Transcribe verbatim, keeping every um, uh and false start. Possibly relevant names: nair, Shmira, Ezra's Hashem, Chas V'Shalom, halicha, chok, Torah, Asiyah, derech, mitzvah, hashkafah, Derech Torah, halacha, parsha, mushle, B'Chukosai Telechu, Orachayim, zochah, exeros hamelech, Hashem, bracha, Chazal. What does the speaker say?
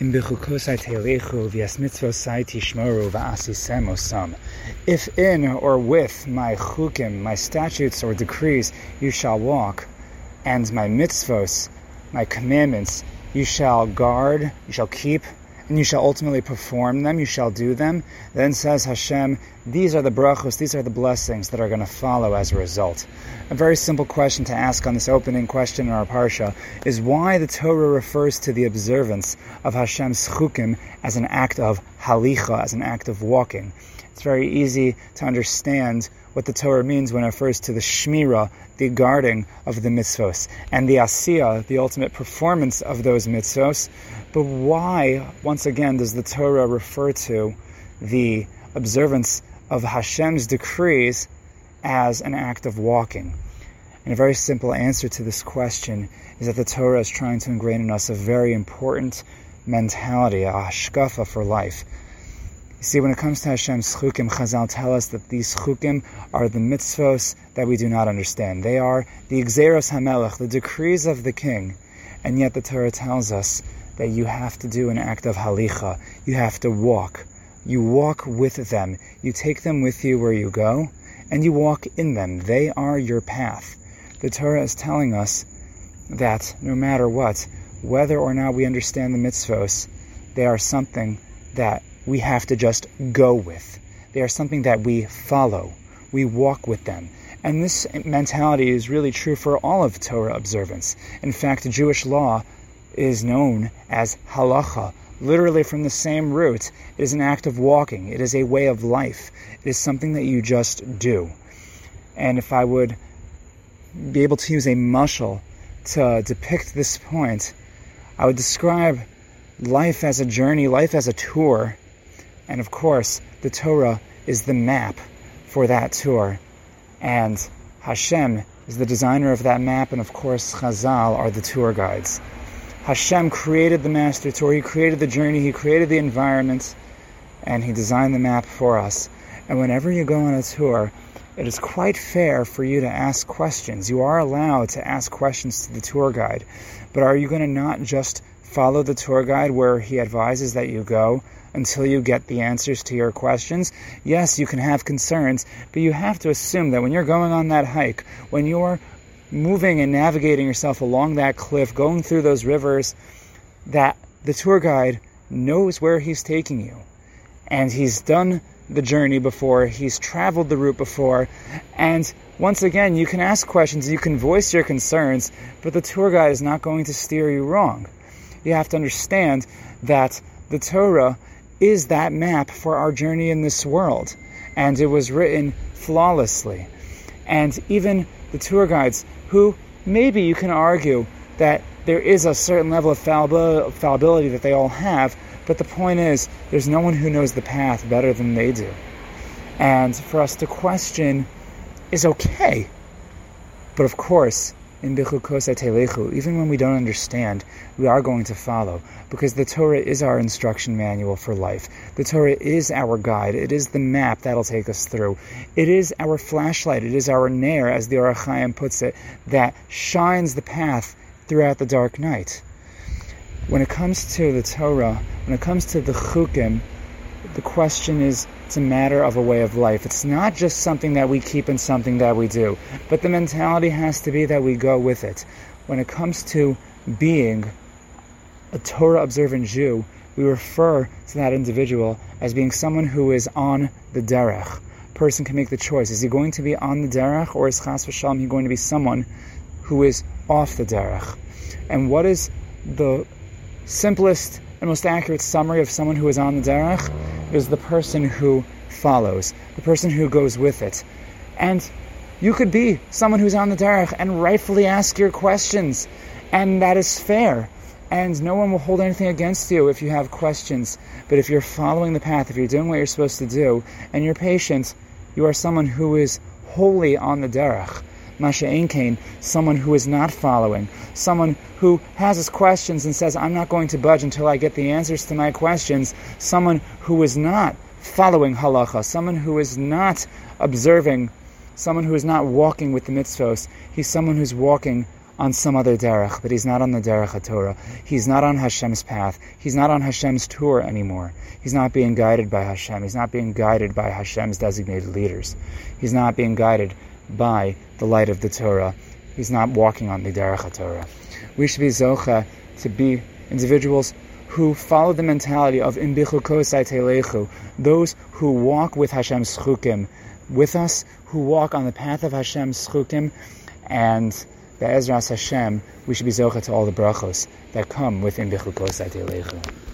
In B'Chukosai Telechu v'yasmitzvosai tishmoru v'asisem osam. If in or with my chukim, my statutes or decrees, you shall walk, and my mitzvos, my commandments, you shall guard, you shall keep, and you shall ultimately perform them, you shall do them. Then says Hashem, these are the brachos, these are the blessings that are going to follow as a result. A very simple question to ask on this opening question in our parsha is why the Torah refers to the observance of Hashem's chukim as an act of halicha, as an act of walking. It's very easy to understand what the Torah means when it refers to the Shmira, the guarding of the mitzvos, and the Asiyah, the ultimate performance of those mitzvos. But why, once again, does the Torah refer to the observance of Hashem's decrees as an act of walking? And a very simple answer to this question is that the Torah is trying to ingrain in us a very important mentality, a hashkafah for life. You see, when it comes to Hashem's chukim, Chazal tell us that these chukim are the mitzvos that we do not understand. They are the exeros hamelech, the decrees of the king. And yet the Torah tells us that you have to do an act of halicha. You have to walk. You walk with them. You take them with you where you go, and you walk in them. They are your path. The Torah is telling us that no matter what, whether or not we understand the mitzvos, they are something that we have to just go with. They are something that we follow. We walk with them. And this mentality is really true for all of Torah observance. In fact, Jewish law is known as halacha, literally from the same root. It is an act of walking. It is a way of life. It is something that you just do. And if I would be able to use a mushle to depict this point, I would describe life as a journey, life as a tour. And of course, the Torah is the map for that tour. And Hashem is the designer of that map, and of course, Chazal are the tour guides. Hashem created the master tour, He created the journey, He created the environment, and He designed the map for us. And whenever you go on a tour, it is quite fair for you to ask questions. You are allowed to ask questions to the tour guide, but are you going to not just follow the tour guide where he advises that you go until you get the answers to your questions? Yes, you can have concerns, but you have to assume that when you're going on that hike, when you're moving and navigating yourself along that cliff, going through those rivers, that the tour guide knows where he's taking you. And he's done the journey before, he's traveled the route before, and once again, you can ask questions, you can voice your concerns, but the tour guide is not going to steer you wrong. You have to understand that the Torah is that map for our journey in this world. And it was written flawlessly. And even the tour guides, who maybe you can argue that there is a certain level of fallibility that they all have, but the point is, there's no one who knows the path better than they do. And for us to question is okay. But of course, in B'Chukosai Telechu, even when we don't understand, we are going to follow, because the Torah is our instruction manual for life. The Torah is our guide. It is the map that'll take us through. It is our flashlight. It is our nair, as the Orachayim puts it, that shines the path throughout the dark night. When it comes to the Torah, when it comes to the chukim, the question is, it's a matter of a way of life. It's not just something that we keep and something that we do, but the mentality has to be that we go with it. When it comes to being a Torah-observant Jew, we refer to that individual as being someone who is on the derech. A person can make the choice. Is he going to be on the derech, or is Chas V'Shalom he going to be someone who is off the derech? And what is the simplest and most accurate summary of someone who is on the derech? Is the person who follows, the person who goes with it. And you could be someone who's on the derech and rightfully ask your questions, and that is fair. And no one will hold anything against you if you have questions. But if you're following the path, if you're doing what you're supposed to do, and you're patient, you are someone who is wholly on the derech. Masha'ein Kein, someone who is not following, someone who has his questions and says, I'm not going to budge until I get the answers to my questions, someone who is not following halacha, someone who is not observing, someone who is not walking with the mitzvos, he's someone who's walking on some other derech, but he's not on the derech Torah. He's not on Hashem's path. He's not on Hashem's tour anymore. He's not being guided by Hashem. He's not being guided by Hashem's designated leaders. He's not being guided by the light of the Torah. He's not walking on the derech Torah. We should be zochah to be individuals who follow the mentality of B'Chukosai Telechu, those who walk with Hashem's chukim, with us, who walk on the path of Hashem's chukim, and the Ezra's Hashem, we should be zochah to all the brachos that come with B'Chukosai Telechu.